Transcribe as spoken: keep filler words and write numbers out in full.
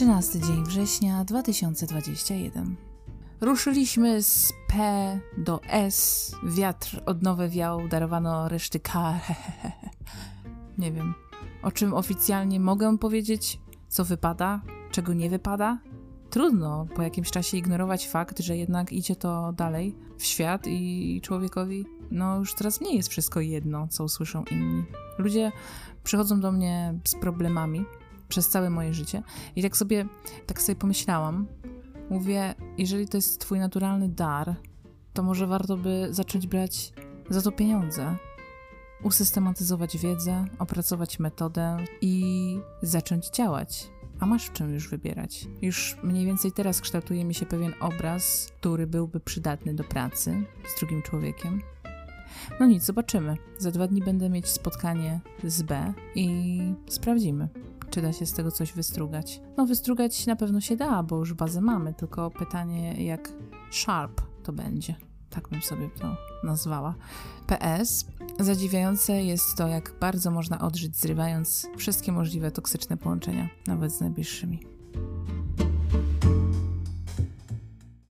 trzynasty dzień września dwa tysiące dwudziesty pierwszy. Ruszyliśmy z P do S. Wiatr od nowe wiał, darowano reszty K. Nie wiem, o czym oficjalnie mogę powiedzieć, co wypada, czego nie wypada. Trudno po jakimś czasie ignorować fakt, że jednak idzie to dalej w świat i człowiekowi no już teraz nie jest wszystko jedno, co usłyszą inni. Ludzie przychodzą do mnie z problemami przez całe moje życie i tak sobie, tak sobie pomyślałam, mówię, jeżeli to jest twój naturalny dar, to może warto by zacząć brać za to pieniądze, usystematyzować wiedzę, opracować metodę i zacząć działać. A masz w czym już wybierać. Już mniej więcej teraz kształtuje mi się pewien obraz, który byłby przydatny do pracy z drugim człowiekiem. No nic, zobaczymy. Za dwa dni będę mieć spotkanie z B i sprawdzimy, czy da się z tego coś wystrugać. No wystrugać na pewno się da, bo już bazę mamy, tylko pytanie jak sharp to będzie. Tak bym sobie to nazwała. P S. Zadziwiające jest to, jak bardzo można odżyć, zrywając wszystkie możliwe toksyczne połączenia, nawet z najbliższymi.